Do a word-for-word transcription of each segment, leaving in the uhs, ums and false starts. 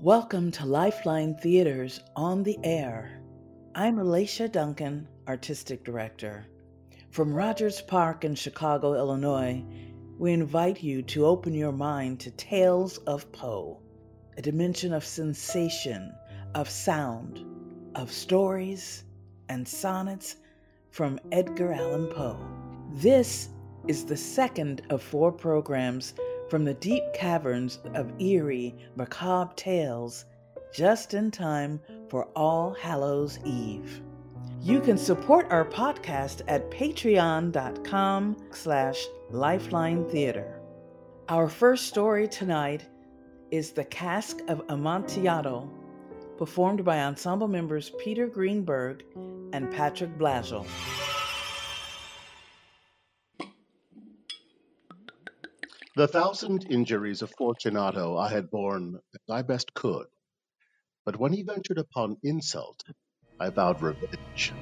Welcome to Lifeline Theatres on the Air. I'm Alicia Duncan, Artistic Director. From Rogers Park in Chicago, Illinois, we invite you to open your mind to Tales of Poe, a dimension of sensation, of sound, of stories and sonnets from Edgar Allan Poe. This is the second of four programs from the deep caverns of eerie, macabre tales, just in time for All Hallows' Eve. You can support our podcast at patreon.com slash Lifeline Theater. Our first story tonight is The Cask of Amontillado, performed by ensemble members Peter Greenberg and Patrick Blazell. The thousand injuries of Fortunato I had borne as I best could, but when he ventured upon insult, I vowed revenge.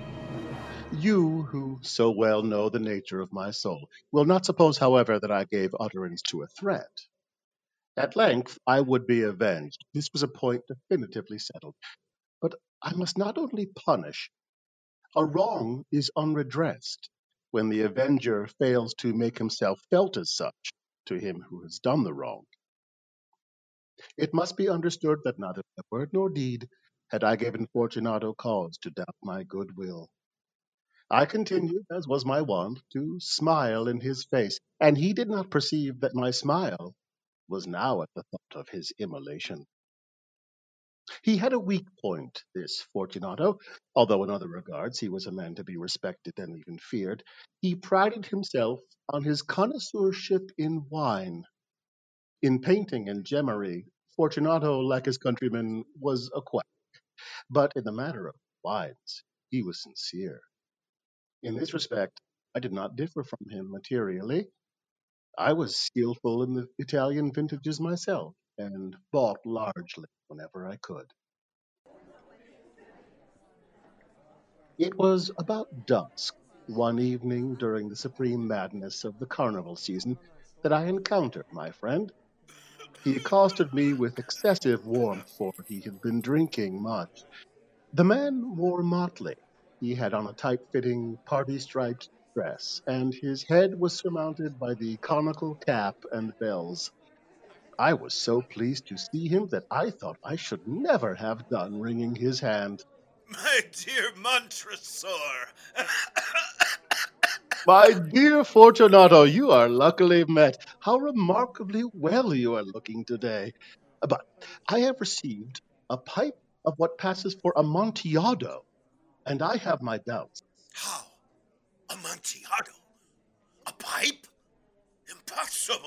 You, who so well know the nature of my soul, will not suppose, however, that I gave utterance to a threat. At length, I would be avenged. This was a point definitively settled. But I must not only punish. A wrong is unredressed when the avenger fails to make himself felt as such to him who has done the wrong. It must be understood that neither by word nor deed had I given Fortunato cause to doubt my goodwill. I continued, as was my wont, to smile in his face, and he did not perceive that my smile was now at the thought of his immolation. He had a weak point, this Fortunato, although in other regards he was a man to be respected and even feared. He prided himself on his connoisseurship in wine. In painting and gemmery, Fortunato, like his countrymen, was a quack, but in the matter of wines, he was sincere. In this respect, I did not differ from him materially. I was skillful in the Italian vintages myself, and bought largely whenever I could. It was about dusk, one evening during the supreme madness of the carnival season, that I encountered my friend. He accosted me with excessive warmth, for he had been drinking much. The man wore motley. He had on a tight-fitting, party-striped dress, and his head was surmounted by the conical cap and bells. I was so pleased to see him that I thought I should never have done wringing his hand. My dear Montresor! My dear Fortunato, you are luckily met. How remarkably well you are looking today. But I have received a pipe of what passes for Amontillado, and I have my doubts. How? Amontillado? A pipe? Impossible!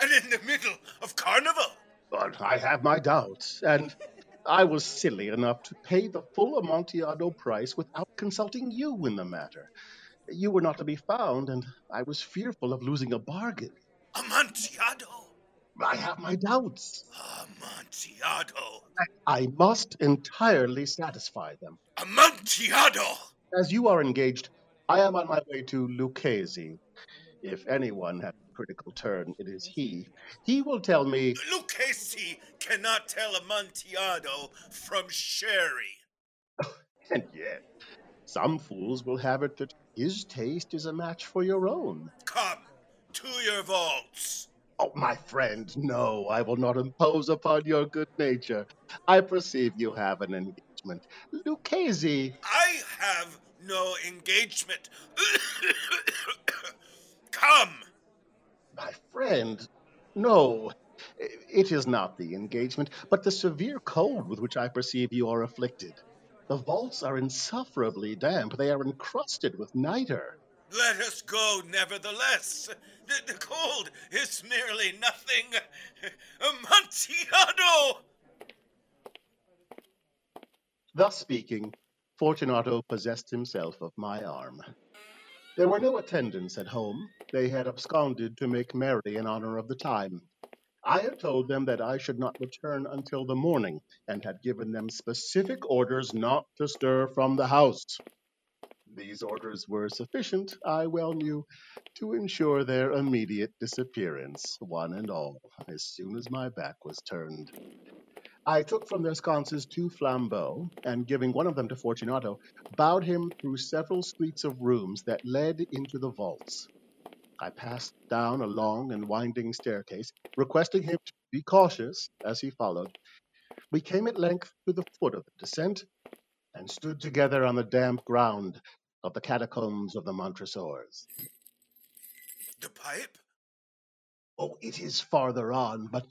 And in the middle of carnival? But I have my doubts, and I was silly enough to pay the full Amontillado price without consulting you in the matter. You were not to be found, and I was fearful of losing a bargain. Amontillado? I have my doubts. Amontillado? I, I must entirely satisfy them. Amontillado? As you are engaged, I am on my way to Luchesi. If anyone has a critical turn, it is he. He will tell me... Luchesi cannot tell Amontillado from sherry. And yet, some fools will have it that his taste is a match for your own. Come to your vaults. Oh, my friend, no, I will not impose upon your good nature. I perceive you have an engagement. Luchesi... I have no engagement. Come! My friend, no, it is not the engagement, but the severe cold with which I perceive you are afflicted. The vaults are insufferably damp. They are encrusted with nitre. Let us go, nevertheless. The, the cold is merely nothing. Amontillado! Thus speaking, Fortunato possessed himself of my arm. There were no attendants at home. They had absconded to make merry in honor of the time. I had told them that I should not return until the morning, and had given them specific orders not to stir from the house. These orders were sufficient, I well knew, to ensure their immediate disappearance, one and all, as soon as my back was turned. I took from their sconces two flambeaux, and giving one of them to Fortunato, bowed him through several suites of rooms that led into the vaults. I passed down a long and winding staircase, requesting him to be cautious as he followed. We came at length to the foot of the descent, and stood together on the damp ground of the catacombs of the Montresors. The pipe? Oh, it is farther on, but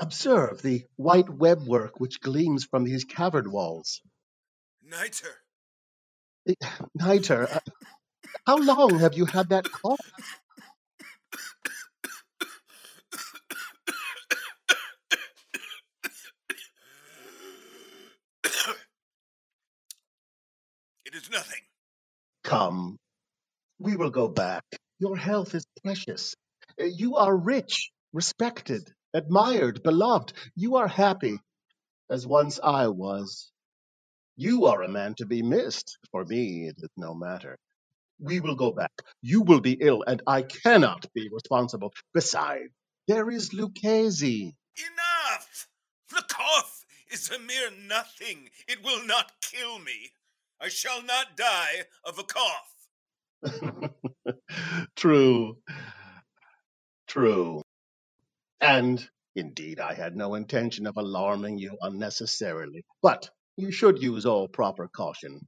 observe the white webwork which gleams from these cavern walls. Nitre. Nitre? Uh, how long have you had that cough? It is nothing. Come, we will go back. Your health is precious. You are rich, respected, admired, beloved. You are happy, as once I was. You are a man to be missed. For me, it is no matter. We will go back. You will be ill, and I cannot be responsible. Besides, there is Luchesi. Enough! The cough is a mere nothing. It will not kill me. I shall not die of a cough. True. True. And, indeed, I had no intention of alarming you unnecessarily, but you should use all proper caution.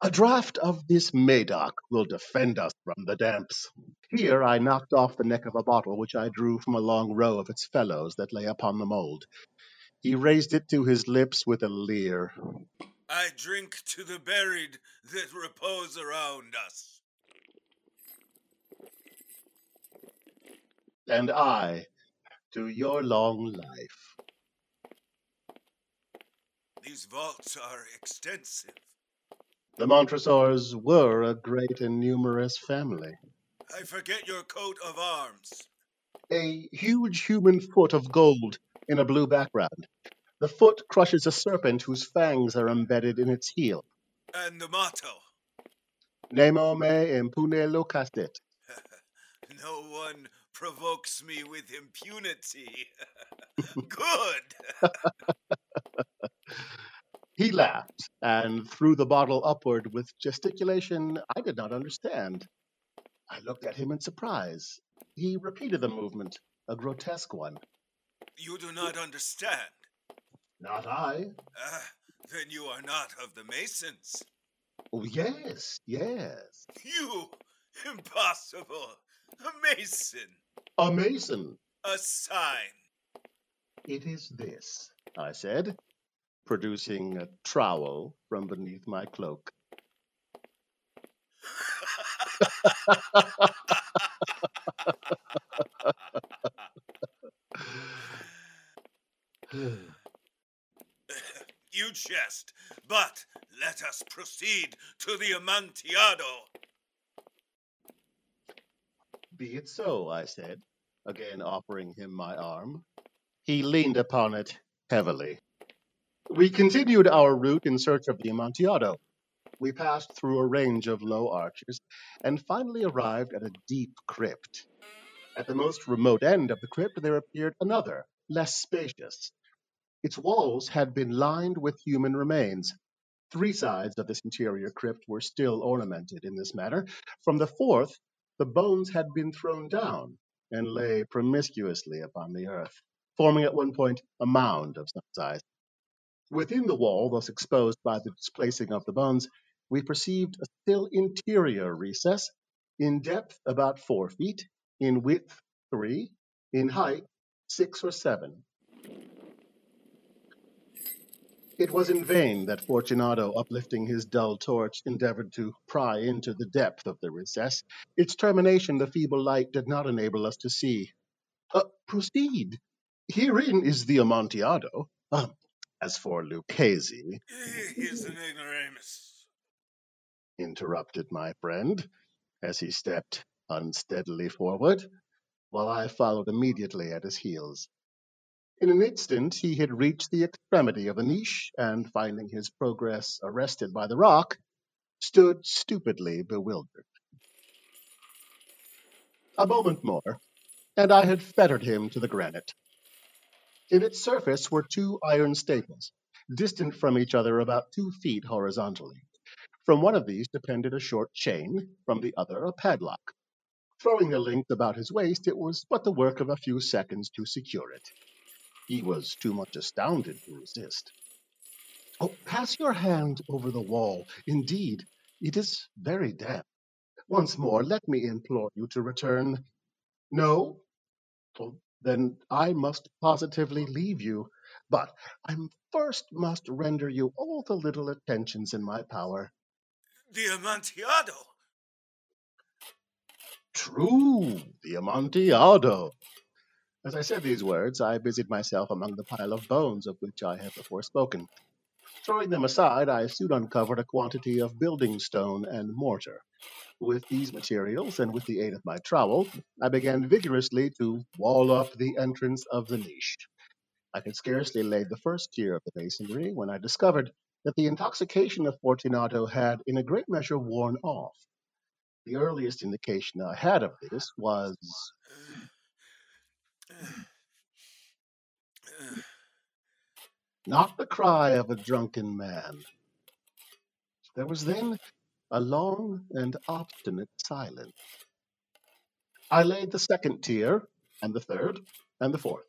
A draught of this Medoc will defend us from the damps. Here I knocked off the neck of a bottle which I drew from a long row of its fellows that lay upon the mould. He raised it to his lips with a leer. I drink to the buried that repose around us. And I, to your long life. These vaults are extensive. The Montresors were a great and numerous family. I forget your coat of arms. A huge human foot of gold in a blue background. The foot crushes a serpent whose fangs are embedded in its heel. And the motto? Nemo me impune locastet. No one provokes me with impunity. Good! He laughed and threw the bottle upward with gesticulation I did not understand. I looked at him in surprise. He repeated the movement, a grotesque one. You do not understand. Not I. Ah, then you are not of the Masons. Oh, yes, yes. You! Impossible! A Mason! A Mason? A sign. It is this, I said, producing a trowel from beneath my cloak. You jest, but let us proceed to the Amontillado. Be it so, I said, again offering him my arm. He leaned upon it heavily. We continued our route in search of the Amontillado. We passed through a range of low arches and finally arrived at a deep crypt. At the most remote end of the crypt there appeared another, less spacious. Its walls had been lined with human remains. Three sides of this interior crypt were still ornamented in this manner. From the fourth, the bones had been thrown down and lay promiscuously upon the earth, forming at one point a mound of some size. Within the wall, thus exposed by the displacing of the bones, we perceived a still interior recess, in depth about four feet, in width three, in height six or seven. It was in vain that Fortunato, uplifting his dull torch, endeavored to pry into the depth of the recess. Its termination the feeble light did not enable us to see. Uh, proceed. Herein is the Amontillado. Uh, as for Luchesi... He is an ignoramus, interrupted my friend, as he stepped unsteadily forward, while I followed immediately at his heels. In an instant, he had reached the extremity of the niche, and finding his progress arrested by the rock, stood stupidly bewildered. A moment more, and I had fettered him to the granite. In its surface were two iron staples, distant from each other about two feet horizontally. From one of these depended a short chain, from the other a padlock. Throwing the length about his waist, it was but the work of a few seconds to secure it. He was too much astounded to resist. "Oh, pass your hand over the wall. Indeed, it is very damp. Once more, let me implore you to return." "No? Well, then I must positively leave you. But I first must render you all the little attentions in my power." "The Amontillado!" "True, the Amontillado." As I said these words, I busied myself among the pile of bones of which I have before spoken. Throwing them aside, I soon uncovered a quantity of building stone and mortar. With these materials, and with the aid of my trowel, I began vigorously to wall up the entrance of the niche. I could scarcely lay the first tier of the masonry when I discovered that the intoxication of Fortunato had in a great measure worn off. The earliest indication I had of this was... not the cry of a drunken man. There was then a long and obstinate silence. I laid the second tier, and the third, and the fourth.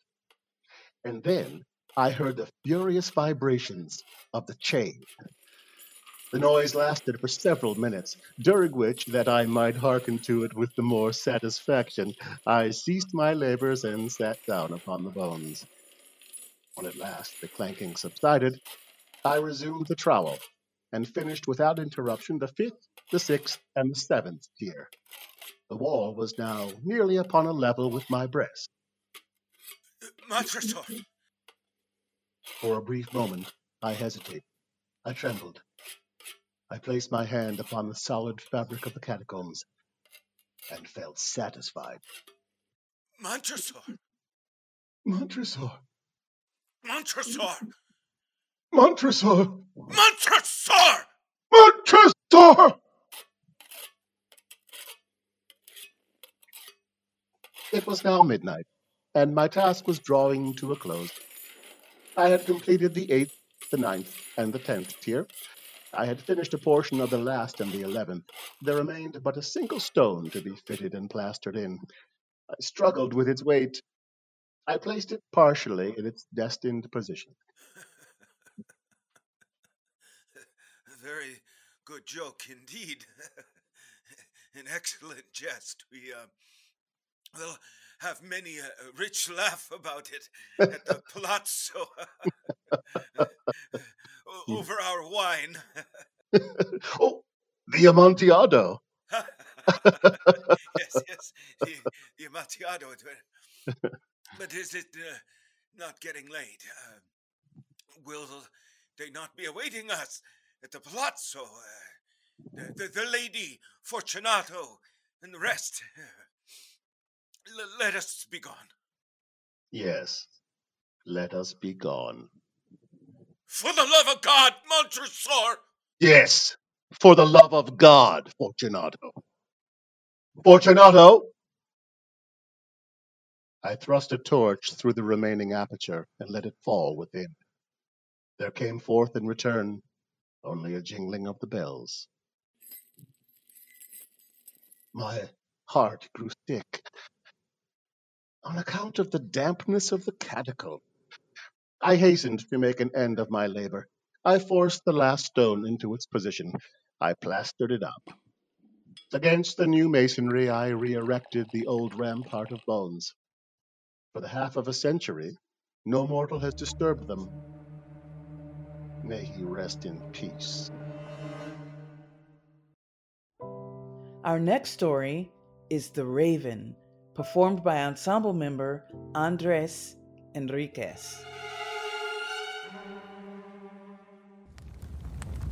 And then I heard the furious vibrations of the chain. The noise lasted for several minutes, during which, that I might hearken to it with the more satisfaction, I ceased my labors and sat down upon the bones. When at last the clanking subsided, I resumed the trowel, and finished without interruption the fifth, the sixth, and the seventh tier. The wall was now nearly upon a level with my breast. "Montresor!" For a brief moment, I hesitated. I trembled. I placed my hand upon the solid fabric of the catacombs and felt satisfied. "Montresor! Montresor! Montresor! Montresor! Montresor! Montresor!" It was now midnight, and my task was drawing to a close. I had completed the eighth, the ninth, and the tenth tier. I had finished a portion of the last and the eleventh. There remained but a single stone to be fitted and plastered in. I struggled with its weight. I placed it partially in its destined position. "A very good joke indeed. An excellent jest. We uh, will have many a rich laugh about it at the Palazzo. Over our wine." "Oh, the Amontillado." yes, yes, the, the Amontillado. But is it uh, not getting late? Uh, will they not be awaiting us at the Palazzo? Uh, the, the, the lady, Fortunato, and the rest. Uh, l- let us be gone." "Yes, let us be gone." "For the love of God, Montresor!" "Yes, for the love of God, Fortunato. Fortunato!" I thrust a torch through the remaining aperture and let it fall within. There came forth in return only a jingling of the bells. My heart grew sick. On account of the dampness of the catacomb, I hastened to make an end of my labor. I forced the last stone into its position. I plastered it up. Against the new masonry, I re-erected the old rampart of bones. For the half of a century, no mortal has disturbed them. May he rest in peace. Our next story is The Raven, performed by ensemble member Andres Enriquez.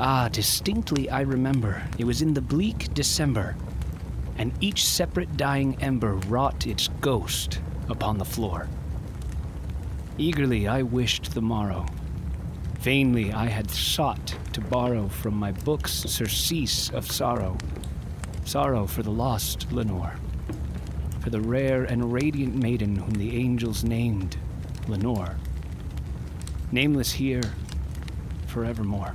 Ah, distinctly I remember, it was in the bleak December, and each separate dying ember wrought its ghost upon the floor. Eagerly I wished the morrow. Vainly I had sought to borrow from my books surcease of sorrow, sorrow for the lost Lenore, for the rare and radiant maiden whom the angels named Lenore, nameless here forevermore.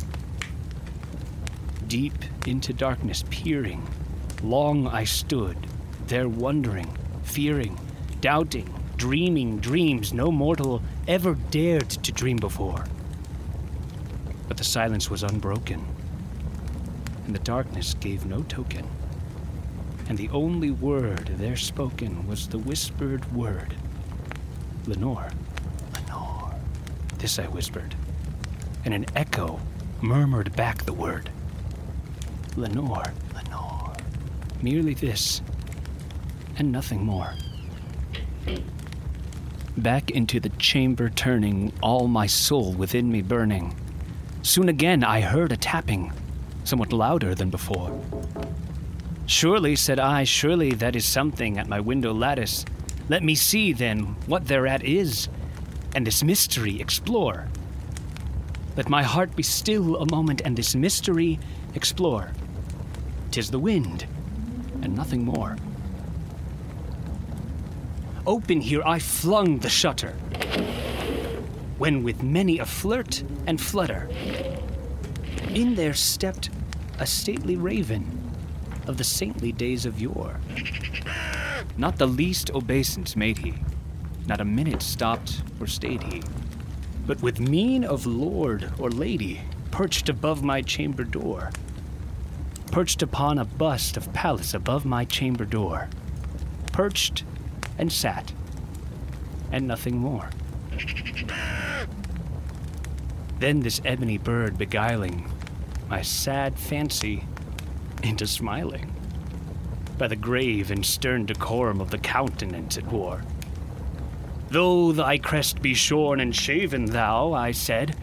Deep into darkness, peering, long I stood, there wondering, fearing, doubting, dreaming dreams no mortal ever dared to dream before. But the silence was unbroken, and the darkness gave no token, and the only word there spoken was the whispered word, Lenore, Lenore. This I whispered, and an echo murmured back the word, Lenore, Lenore, merely this, and nothing more." Back into the chamber turning, all my soul within me burning. Soon again I heard a tapping, somewhat louder than before. "Surely," said I, "surely that is something at my window lattice. Let me see, then, what thereat is, and this mystery explore. Let my heart be still a moment, and this mystery explore. 'Tis the wind, and nothing more." Open here I flung the shutter, when with many a flirt and flutter, in there stepped a stately raven of the saintly days of yore. Not the least obeisance made he, not a minute stopped or stayed he, but with mien of lord or lady, perched above my chamber door, perched upon a bust of Pallas above my chamber door, perched and sat, and nothing more. Then this ebony bird beguiling my sad fancy into smiling, by the grave and stern decorum of the countenance it wore. "Though thy crest be shorn and shaven, thou," I said,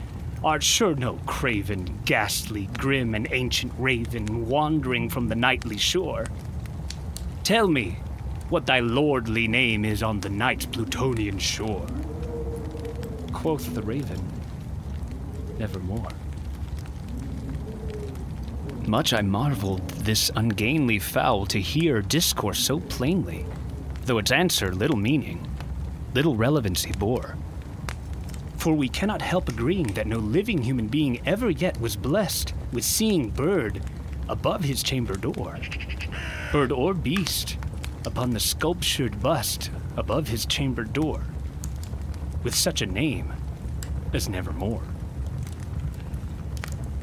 "art sure no craven, ghastly, grim, and ancient raven, wandering from the nightly shore. Tell me what thy lordly name is on the night's Plutonian shore." Quoth the raven, "Nevermore." Much I marveled this ungainly fowl to hear discourse so plainly, though its answer little meaning, little relevancy bore. For we cannot help agreeing that no living human being ever yet was blessed with seeing bird above his chamber door, bird or beast, upon the sculptured bust above his chamber door, with such a name as Nevermore.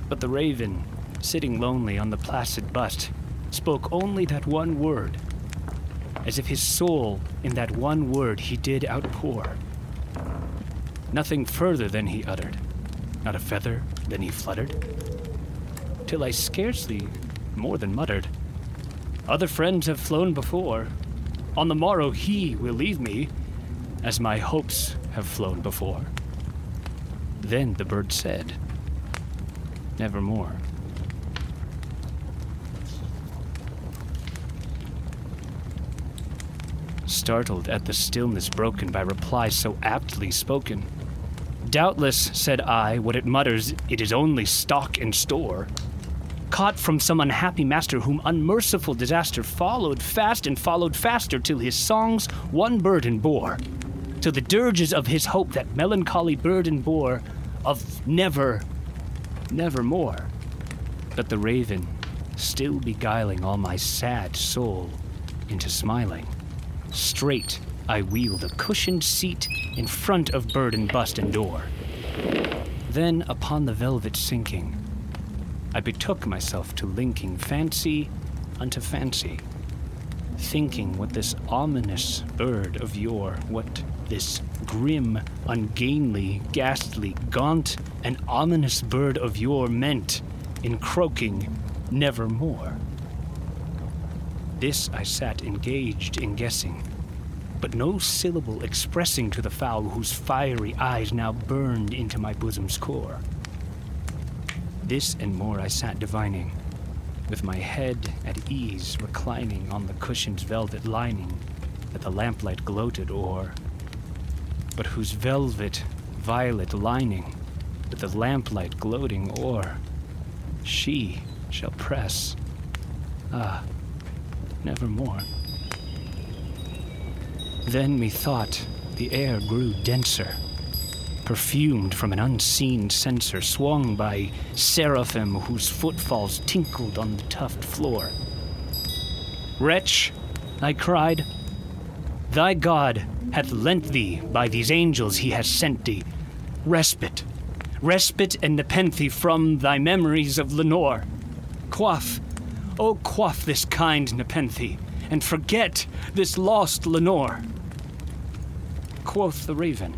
But the raven, sitting lonely on the placid bust, spoke only that one word, as if his soul in that one word he did outpour. Nothing further than he uttered, not a feather than he fluttered, till I scarcely more than muttered, "Other friends have flown before. On the morrow he will leave me, as my hopes have flown before." Then the bird said, "Nevermore." Startled at the stillness broken by replies so aptly spoken, Doubtless, said I, what it mutters, it is only stock in store. Caught from some unhappy master whom unmerciful disaster followed fast and followed faster till his songs one burden bore, till the dirges of his hope that melancholy burden bore of never, never more. But the raven, still beguiling all my sad soul into smiling, straight I wheel the cushioned seat in front of burden, bust, and door. Then, upon the velvet sinking, I betook myself to linking fancy unto fancy, thinking what this ominous bird of yore, what this grim, ungainly, ghastly, gaunt, and ominous bird of yore meant in croaking nevermore. This I sat engaged in guessing, but no syllable expressing to the fowl whose fiery eyes now burned into my bosom's core. This and more I sat divining, with my head at ease reclining on the cushion's velvet lining that the lamplight gloated o'er, but whose velvet violet lining that the lamplight gloating o'er, she shall press, ah, nevermore. Then methought the air grew denser, perfumed from an unseen censer swung by seraphim whose footfalls tinkled on the tufted floor. Wretch, I cried, thy God hath lent thee, by these angels he hath sent thee, respite, respite and nepenthe from thy memories of Lenore. Quaff, oh quaff this kind nepenthe, and forget this lost Lenore. Quoth the raven,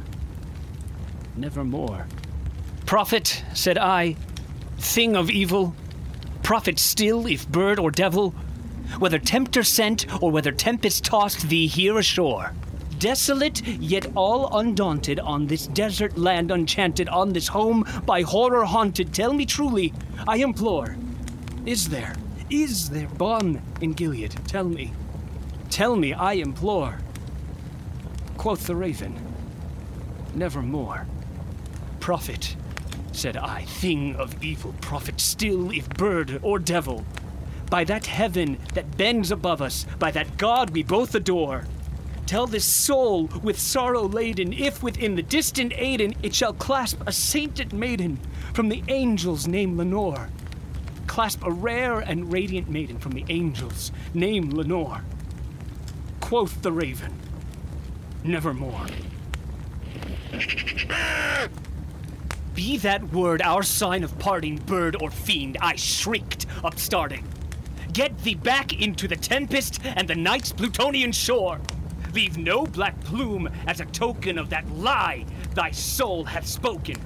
nevermore. Prophet, said I, thing of evil, prophet still, if bird or devil, whether tempter sent or whether tempest tossed thee here ashore, desolate yet all undaunted on this desert land enchanted, on this home by horror haunted, tell me truly, I implore, is there, is there balm in Gilead? Tell me, tell me, I implore. Quoth the raven, nevermore. Prophet, said I, thing of evil, prophet still, if bird or devil, by that heaven that bends above us, by that God we both adore, tell this soul with sorrow laden, if within the distant Aiden it shall clasp a sainted maiden from the angels named Lenore, clasp a rare and radiant maiden from the angels named Lenore. Quoth the raven, nevermore. Be that word our sign of parting, bird or fiend, I shrieked, upstarting. Get thee back into the tempest and the night's Plutonian shore. Leave no black plume as a token of that lie thy soul hath spoken.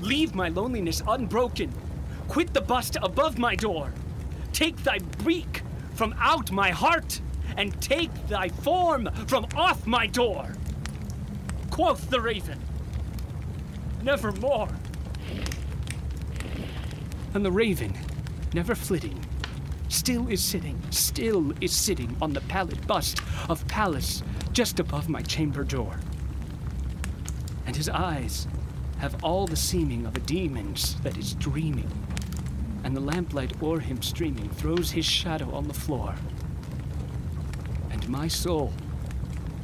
Leave my loneliness unbroken. Quit the bust above my door. Take thy beak from out my heart, and take thy form from off my door. Quoth the raven, nevermore. And the raven, never flitting, still is sitting, still is sitting on the pallid bust of Pallas just above my chamber door. And his eyes have all the seeming of a demon's that is dreaming, and the lamplight o'er him streaming throws his shadow on the floor. And my soul,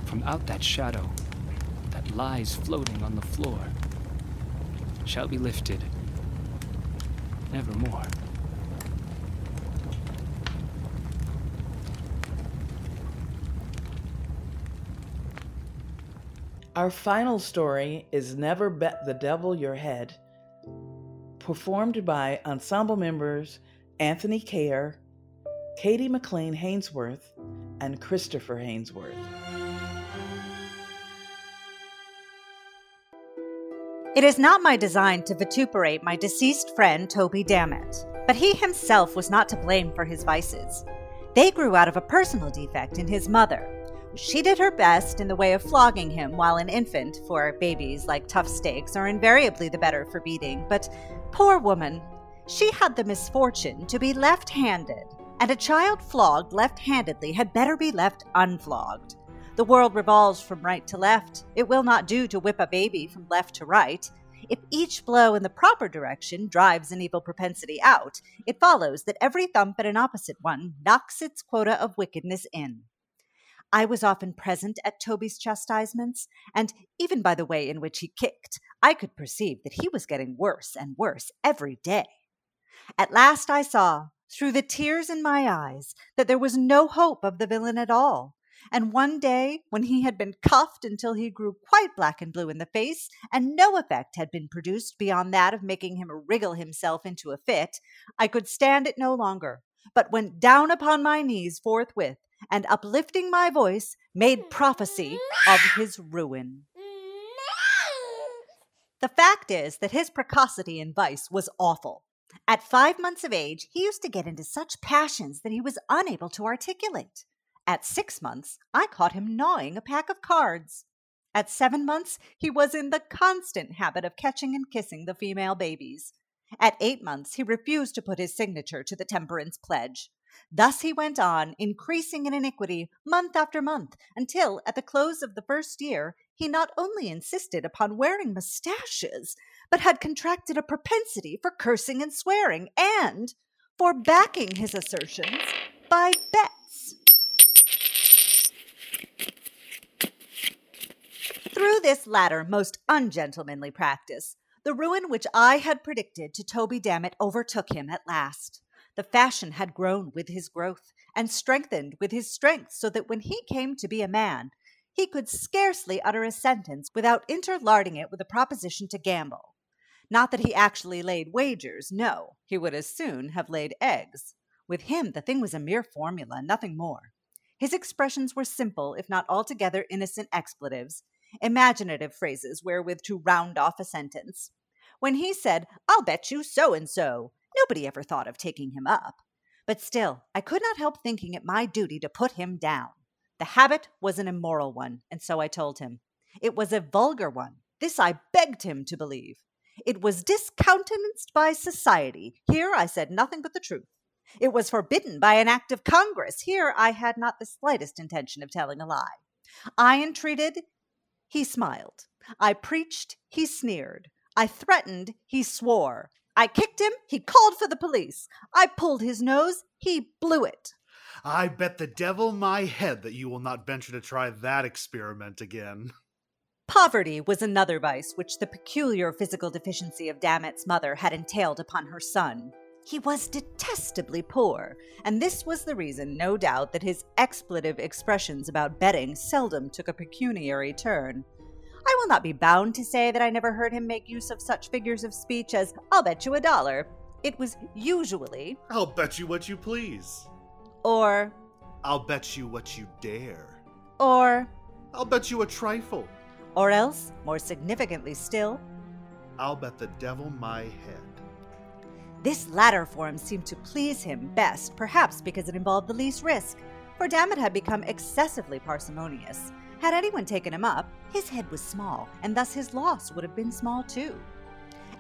from out that shadow that lies floating on the floor, shall be lifted, nevermore. Our final story is Never Bet the Devil Your Head, performed by ensemble members Anthony Cair, Katie McLean Hainsworth, and Christopher Hainsworth. It is not my design to vituperate my deceased friend Toby Dammit, but he himself was not to blame for his vices. They grew out of a personal defect in his mother. She did her best in the way of flogging him while an infant, for babies like tough steaks are invariably the better for beating, but poor woman, she had the misfortune to be left-handed, and a child flogged left-handedly had better be left unflogged. The world revolves from right to left. It will not do to whip a baby from left to right. If each blow in the proper direction drives an evil propensity out, it follows that every thump at an opposite one knocks its quota of wickedness in. I was often present at Toby's chastisements, and even by the way in which he kicked, I could perceive that he was getting worse and worse every day. At last I saw, through the tears in my eyes, that there was no hope of the villain at all, and one day, when he had been cuffed until he grew quite black and blue in the face, and no effect had been produced beyond that of making him wriggle himself into a fit, I could stand it no longer, but went down upon my knees forthwith, and uplifting my voice, made prophecy of his ruin. The fact is that his precocity in vice was awful. At five months of age, he used to get into such passions that he was unable to articulate. At six months, I caught him gnawing a pack of cards. At seven months, he was in the constant habit of catching and kissing the female babies. At eight months, he refused to put his signature to the temperance pledge. Thus he went on, increasing in iniquity month after month, until, at the close of the first year, he not only insisted upon wearing mustaches, but had contracted a propensity for cursing and swearing, and for backing his assertions by bets. Through this latter most ungentlemanly practice, the ruin which I had predicted to Toby Dammit overtook him at last. The fashion had grown with his growth, and strengthened with his strength, so that when he came to be a man, he could scarcely utter a sentence without interlarding it with a proposition to gamble. Not that he actually laid wagers, no, he would as soon have laid eggs. With him the thing was a mere formula, nothing more. His expressions were simple, if not altogether innocent expletives, imaginative phrases wherewith to round off a sentence. When he said, "I'll bet you so-and-so," nobody ever thought of taking him up. But still, I could not help thinking it my duty to put him down. The habit was an immoral one, and so I told him. It was a vulgar one. This I begged him to believe. It was discountenanced by society. Here I said nothing but the truth. It was forbidden by an act of Congress. Here I had not the slightest intention of telling a lie. I entreated. He smiled. I preached. He sneered. I threatened. He swore. I kicked him, he called for the police. I pulled his nose, he blew it. I bet the devil my head that you will not venture to try that experiment again. Poverty was another vice which the peculiar physical deficiency of Dammit's mother had entailed upon her son. He was detestably poor, and this was the reason, no doubt, that his expletive expressions about betting seldom took a pecuniary turn. I will not be bound to say that I never heard him make use of such figures of speech as, "I'll bet you a dollar." It was usually, "I'll bet you what you please," or, "I'll bet you what you dare," or, "I'll bet you a trifle," or else, more significantly still, "I'll bet the devil my head." This latter form seemed to please him best, perhaps because it involved the least risk, for Dammit had become excessively parsimonious. Had anyone taken him up, his head was small, and thus his loss would have been small too.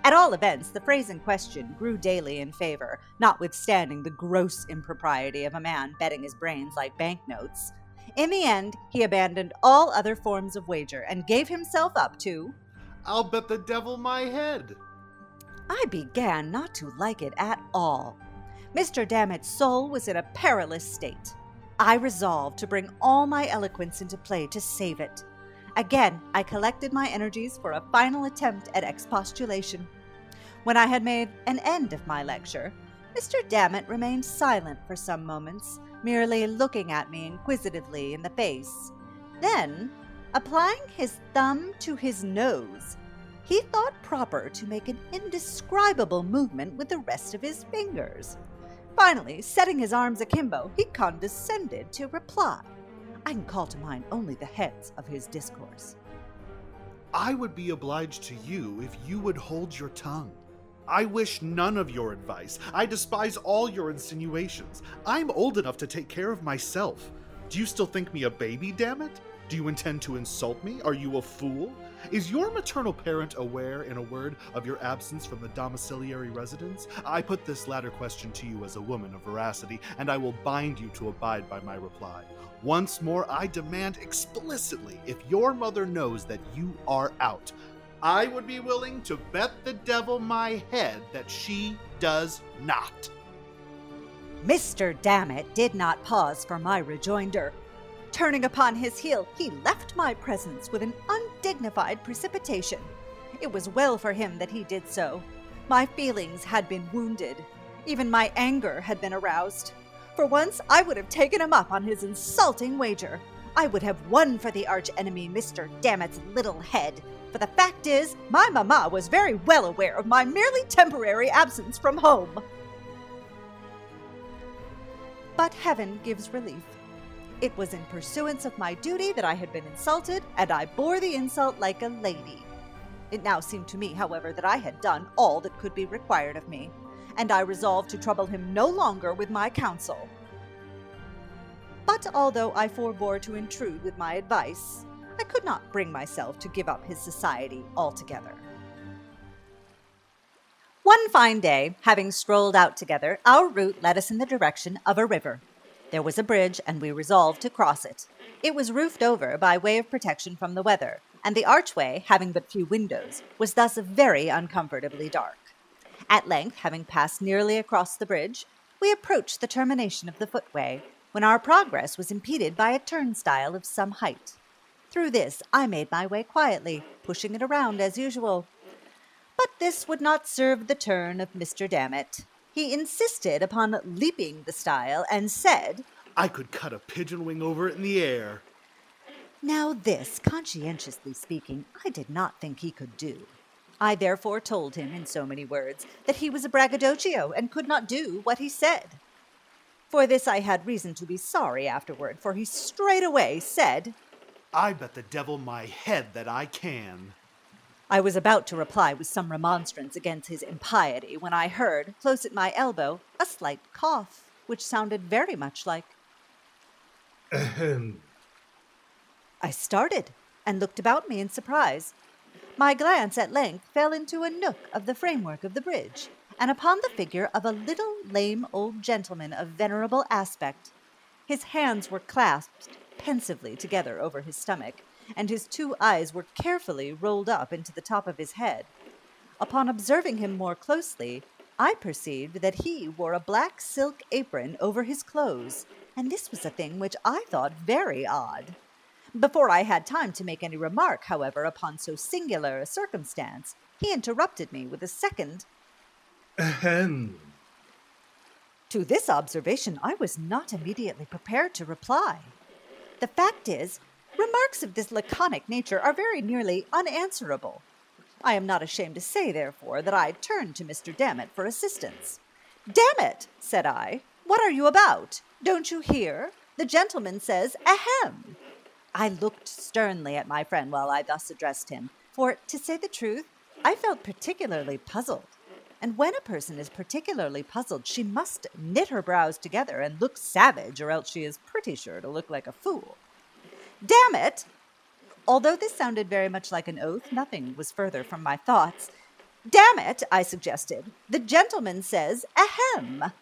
At all events, the phrase in question grew daily in favor, notwithstanding the gross impropriety of a man betting his brains like banknotes. In the end, he abandoned all other forms of wager and gave himself up to, "I'll bet the devil my head." I began not to like it at all. Mister Dammit's soul was in a perilous state. I resolved to bring all my eloquence into play to save it. Again, I collected my energies for a final attempt at expostulation. When I had made an end of my lecture, Mister Dammit remained silent for some moments, merely looking at me inquisitively in the face. Then, applying his thumb to his nose, he thought proper to make an indescribable movement with the rest of his fingers. Finally, setting his arms akimbo, he condescended to reply. I can call to mind only the heads of his discourse. "I would be obliged to you if you would hold your tongue. I wish none of your advice. I despise all your insinuations. I'm old enough to take care of myself. Do you still think me a baby, Dammit? Do you intend to insult me? Are you a fool? Is your maternal parent aware, in a word, of your absence from the domiciliary residence? I put this latter question to you as a woman of veracity, and I will bind you to abide by my reply. Once more, I demand explicitly if your mother knows that you are out. I would be willing to bet the devil my head that she does not. Mister Dammit did not pause for my rejoinder. Turning upon his heel, he left my presence with an undignified precipitation. It was well for him that he did so. My feelings had been wounded. Even my anger had been aroused. For once, I would have taken him up on his insulting wager. I would have won for the arch-enemy Mister Dammit's little head. But the fact is, my mama was very well aware of my merely temporary absence from home. But heaven gives relief. It was in pursuance of my duty that I had been insulted, and I bore the insult like a lady. It now seemed to me, however, that I had done all that could be required of me, and I resolved to trouble him no longer with my counsel. But although I forbore to intrude with my advice, I could not bring myself to give up his society altogether. One fine day, having strolled out together, our route led us in the direction of a river. There was a bridge, and we resolved to cross it. It was roofed over by way of protection from the weather, and the archway, having but few windows, was thus very uncomfortably dark. At length, having passed nearly across the bridge, we approached the termination of the footway, when our progress was impeded by a turnstile of some height. Through this I made my way quietly, pushing it around as usual. But this would not serve the turn of Mister Dammit. He insisted upon leaping the stile and said, "I could cut a pigeon wing over it in the air." Now this, conscientiously speaking, I did not think he could do. I therefore told him in so many words that he was a braggadocio and could not do what he said. For this I had reason to be sorry afterward, for he straightway said, "I bet the devil my head that I can." I was about to reply with some remonstrance against his impiety when I heard, close at my elbow, a slight cough, which sounded very much like "Ahem." I started and looked about me in surprise. My glance at length fell into a nook of the framework of the bridge, and upon the figure of a little lame old gentleman of venerable aspect. His hands were clasped pensively together over his stomach, and his two eyes were carefully rolled up into the top of his head. Upon observing him more closely, I perceived that he wore a black silk apron over his clothes, and this was a thing which I thought very odd. Before I had time to make any remark, however, upon so singular a circumstance, he interrupted me with a second "Ahem." To this observation I was not immediately prepared to reply. The fact is, remarks of this laconic nature are very nearly unanswerable. I am not ashamed to say, therefore, that I turned to Mister Dammit for assistance. "Dammit," said I, "what are you about? Don't you hear? The gentleman says, 'Ahem.'" I looked sternly at my friend while I thus addressed him, for, to say the truth, I felt particularly puzzled. And when a person is particularly puzzled, she must knit her brows together and look savage, or else she is pretty sure to look like a fool. "Dammit!" Although this sounded very much like an oath, nothing was further from my thoughts. "Dammit," I suggested, "the gentleman says, 'Ahem.'"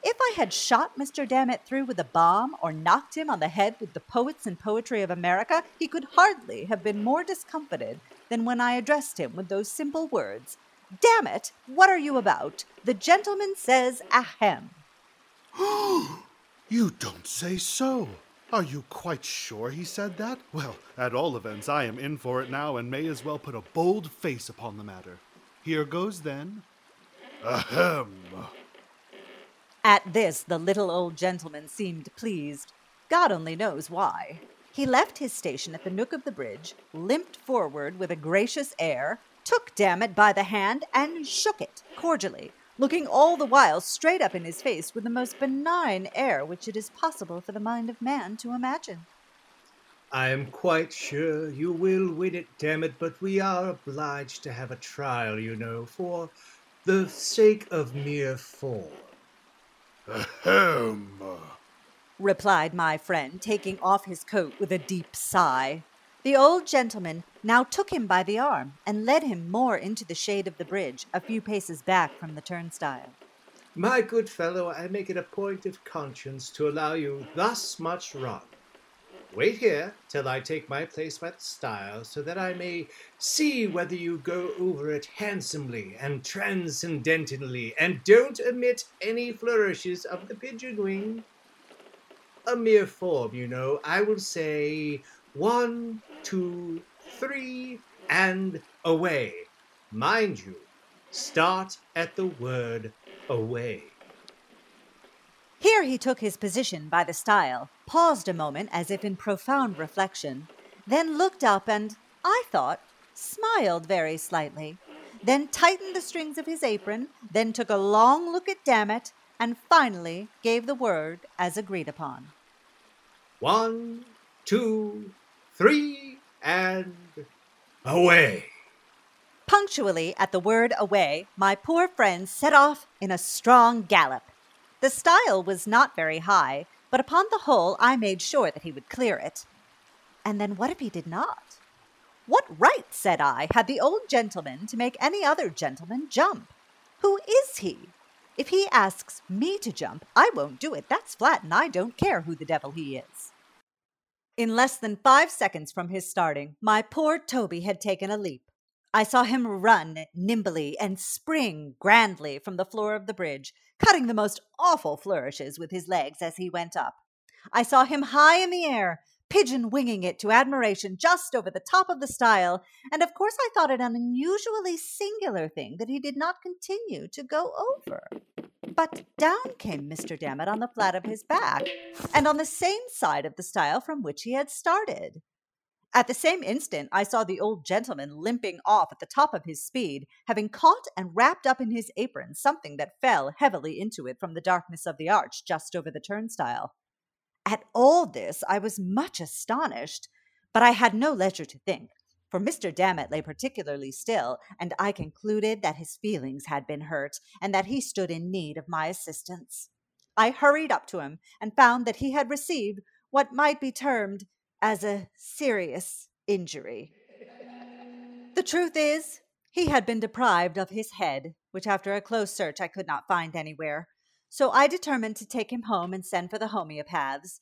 If I had shot Mister Dammit through with a bomb, or knocked him on the head with the poets and poetry of America, he could hardly have been more discomfited than when I addressed him with those simple words, "Dammit, what are you about? The gentleman says, 'Ahem.'" "You don't say so! Are you quite sure he said that? Well, at all events, I am in for it now and may as well put a bold face upon the matter. Here goes, then. Ahem." At this, the little old gentleman seemed pleased. God only knows why. He left his station at the nook of the bridge, limped forward with a gracious air, took Dammit by the hand, and shook it cordially, looking all the while straight up in his face with the most benign air which it is possible for the mind of man to imagine. "I am quite sure you will win it, Dammit, but we are obliged to have a trial, you know, for the sake of mere form." "Ahem," replied my friend, taking off his coat with a deep sigh. The old gentleman now took him by the arm and led him more into the shade of the bridge, a few paces back from the turnstile. "My good fellow, I make it a point of conscience to allow you thus much run. Wait here till I take my place by the stile, so that I may see whether you go over it handsomely and transcendentally, and don't omit any flourishes of the pigeon wing. A mere form, you know. I will say one, two, three, and away. Mind you, start at the word away. Here he took his position by the stile, paused a moment as if in profound reflection, then looked up and, I thought, smiled very slightly, then tightened the strings of his apron, then took a long look at Dammit, and finally gave the word as agreed upon. One, two, three, and away! Punctually at the word away, my poor friend set off in a strong gallop. The stile was not very high, but upon the whole I made sure that he wowould clear it. And then what if he did not? What right, said I, had the old gentleman to make any other gentleman jump? Who is he? If he asks me to jump, I won't do it. That's flat, and I don't care who the devil he is. In less than five seconds from his starting, my poor Toby had taken a leap. I saw him run nimbly and spring grandly from the floor of the bridge, cutting the most awful flourishes with his legs as he went up. I saw him high in the air, pigeon-winging it to admiration just over the top of the stile, and of course I thought it an unusually singular thing that he did not continue to go over. But down came Mister Dammit on the flat of his back, and on the same side of the stile from which he had started. At the same instant I saw the old gentleman limping off at the top of his speed, having caught and wrapped up in his apron something that fell heavily into it from the darkness of the arch just over the turnstile. At all this I was much astonished, but I had no leisure to think, for Mister Dammit lay particularly still, and I concluded that his feelings had been hurt, and that he stood in need of my assistance. I hurried up to him, and found that he had received what might be termed as a serious injury. The truth is, he had been deprived of his head, which after a close search I could not find anywhere, so I determined to take him home and send for the homeopaths.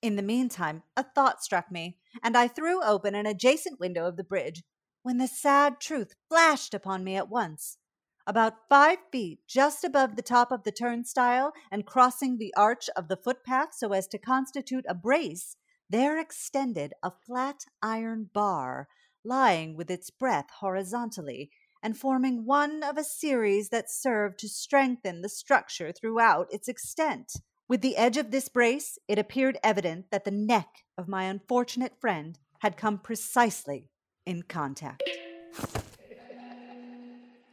In the meantime, a thought struck me, and I threw open an adjacent window of the bridge, when the sad truth flashed upon me at once. About five feet just above the top of the turnstile and crossing the arch of the footpath so as to constitute a brace, there extended a flat iron bar, lying with its breadth horizontally, and forming one of a series that served to strengthen the structure throughout its extent. With the edge of this brace, it appeared evident that the neck of my unfortunate friend had come precisely in contact.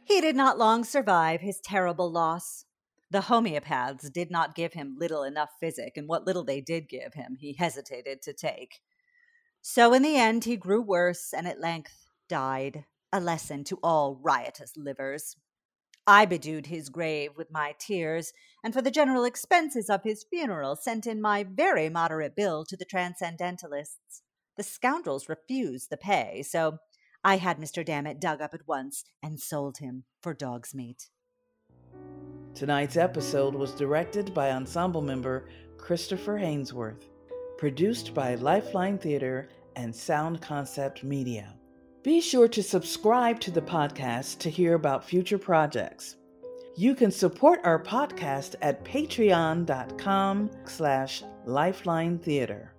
He did not long survive his terrible loss. The homeopaths did not give him little enough physic, and what little they did give him, he hesitated to take. So in the end he grew worse, and at length died, a lesson to all riotous livers. I bedewed his grave with my tears, and for the general expenses of his funeral sent in my very moderate bill to the Transcendentalists. The scoundrels refused the pay, so I had Mister Dammit dug up at once and sold him for dog's meat. Tonight's episode was directed by ensemble member Christopher Hainsworth, produced by Lifeline Theatre and Sound Concept Media. Be sure to subscribe to the podcast to hear about future projects. You can support our podcast at patreon dot com slash Lifeline Theatre.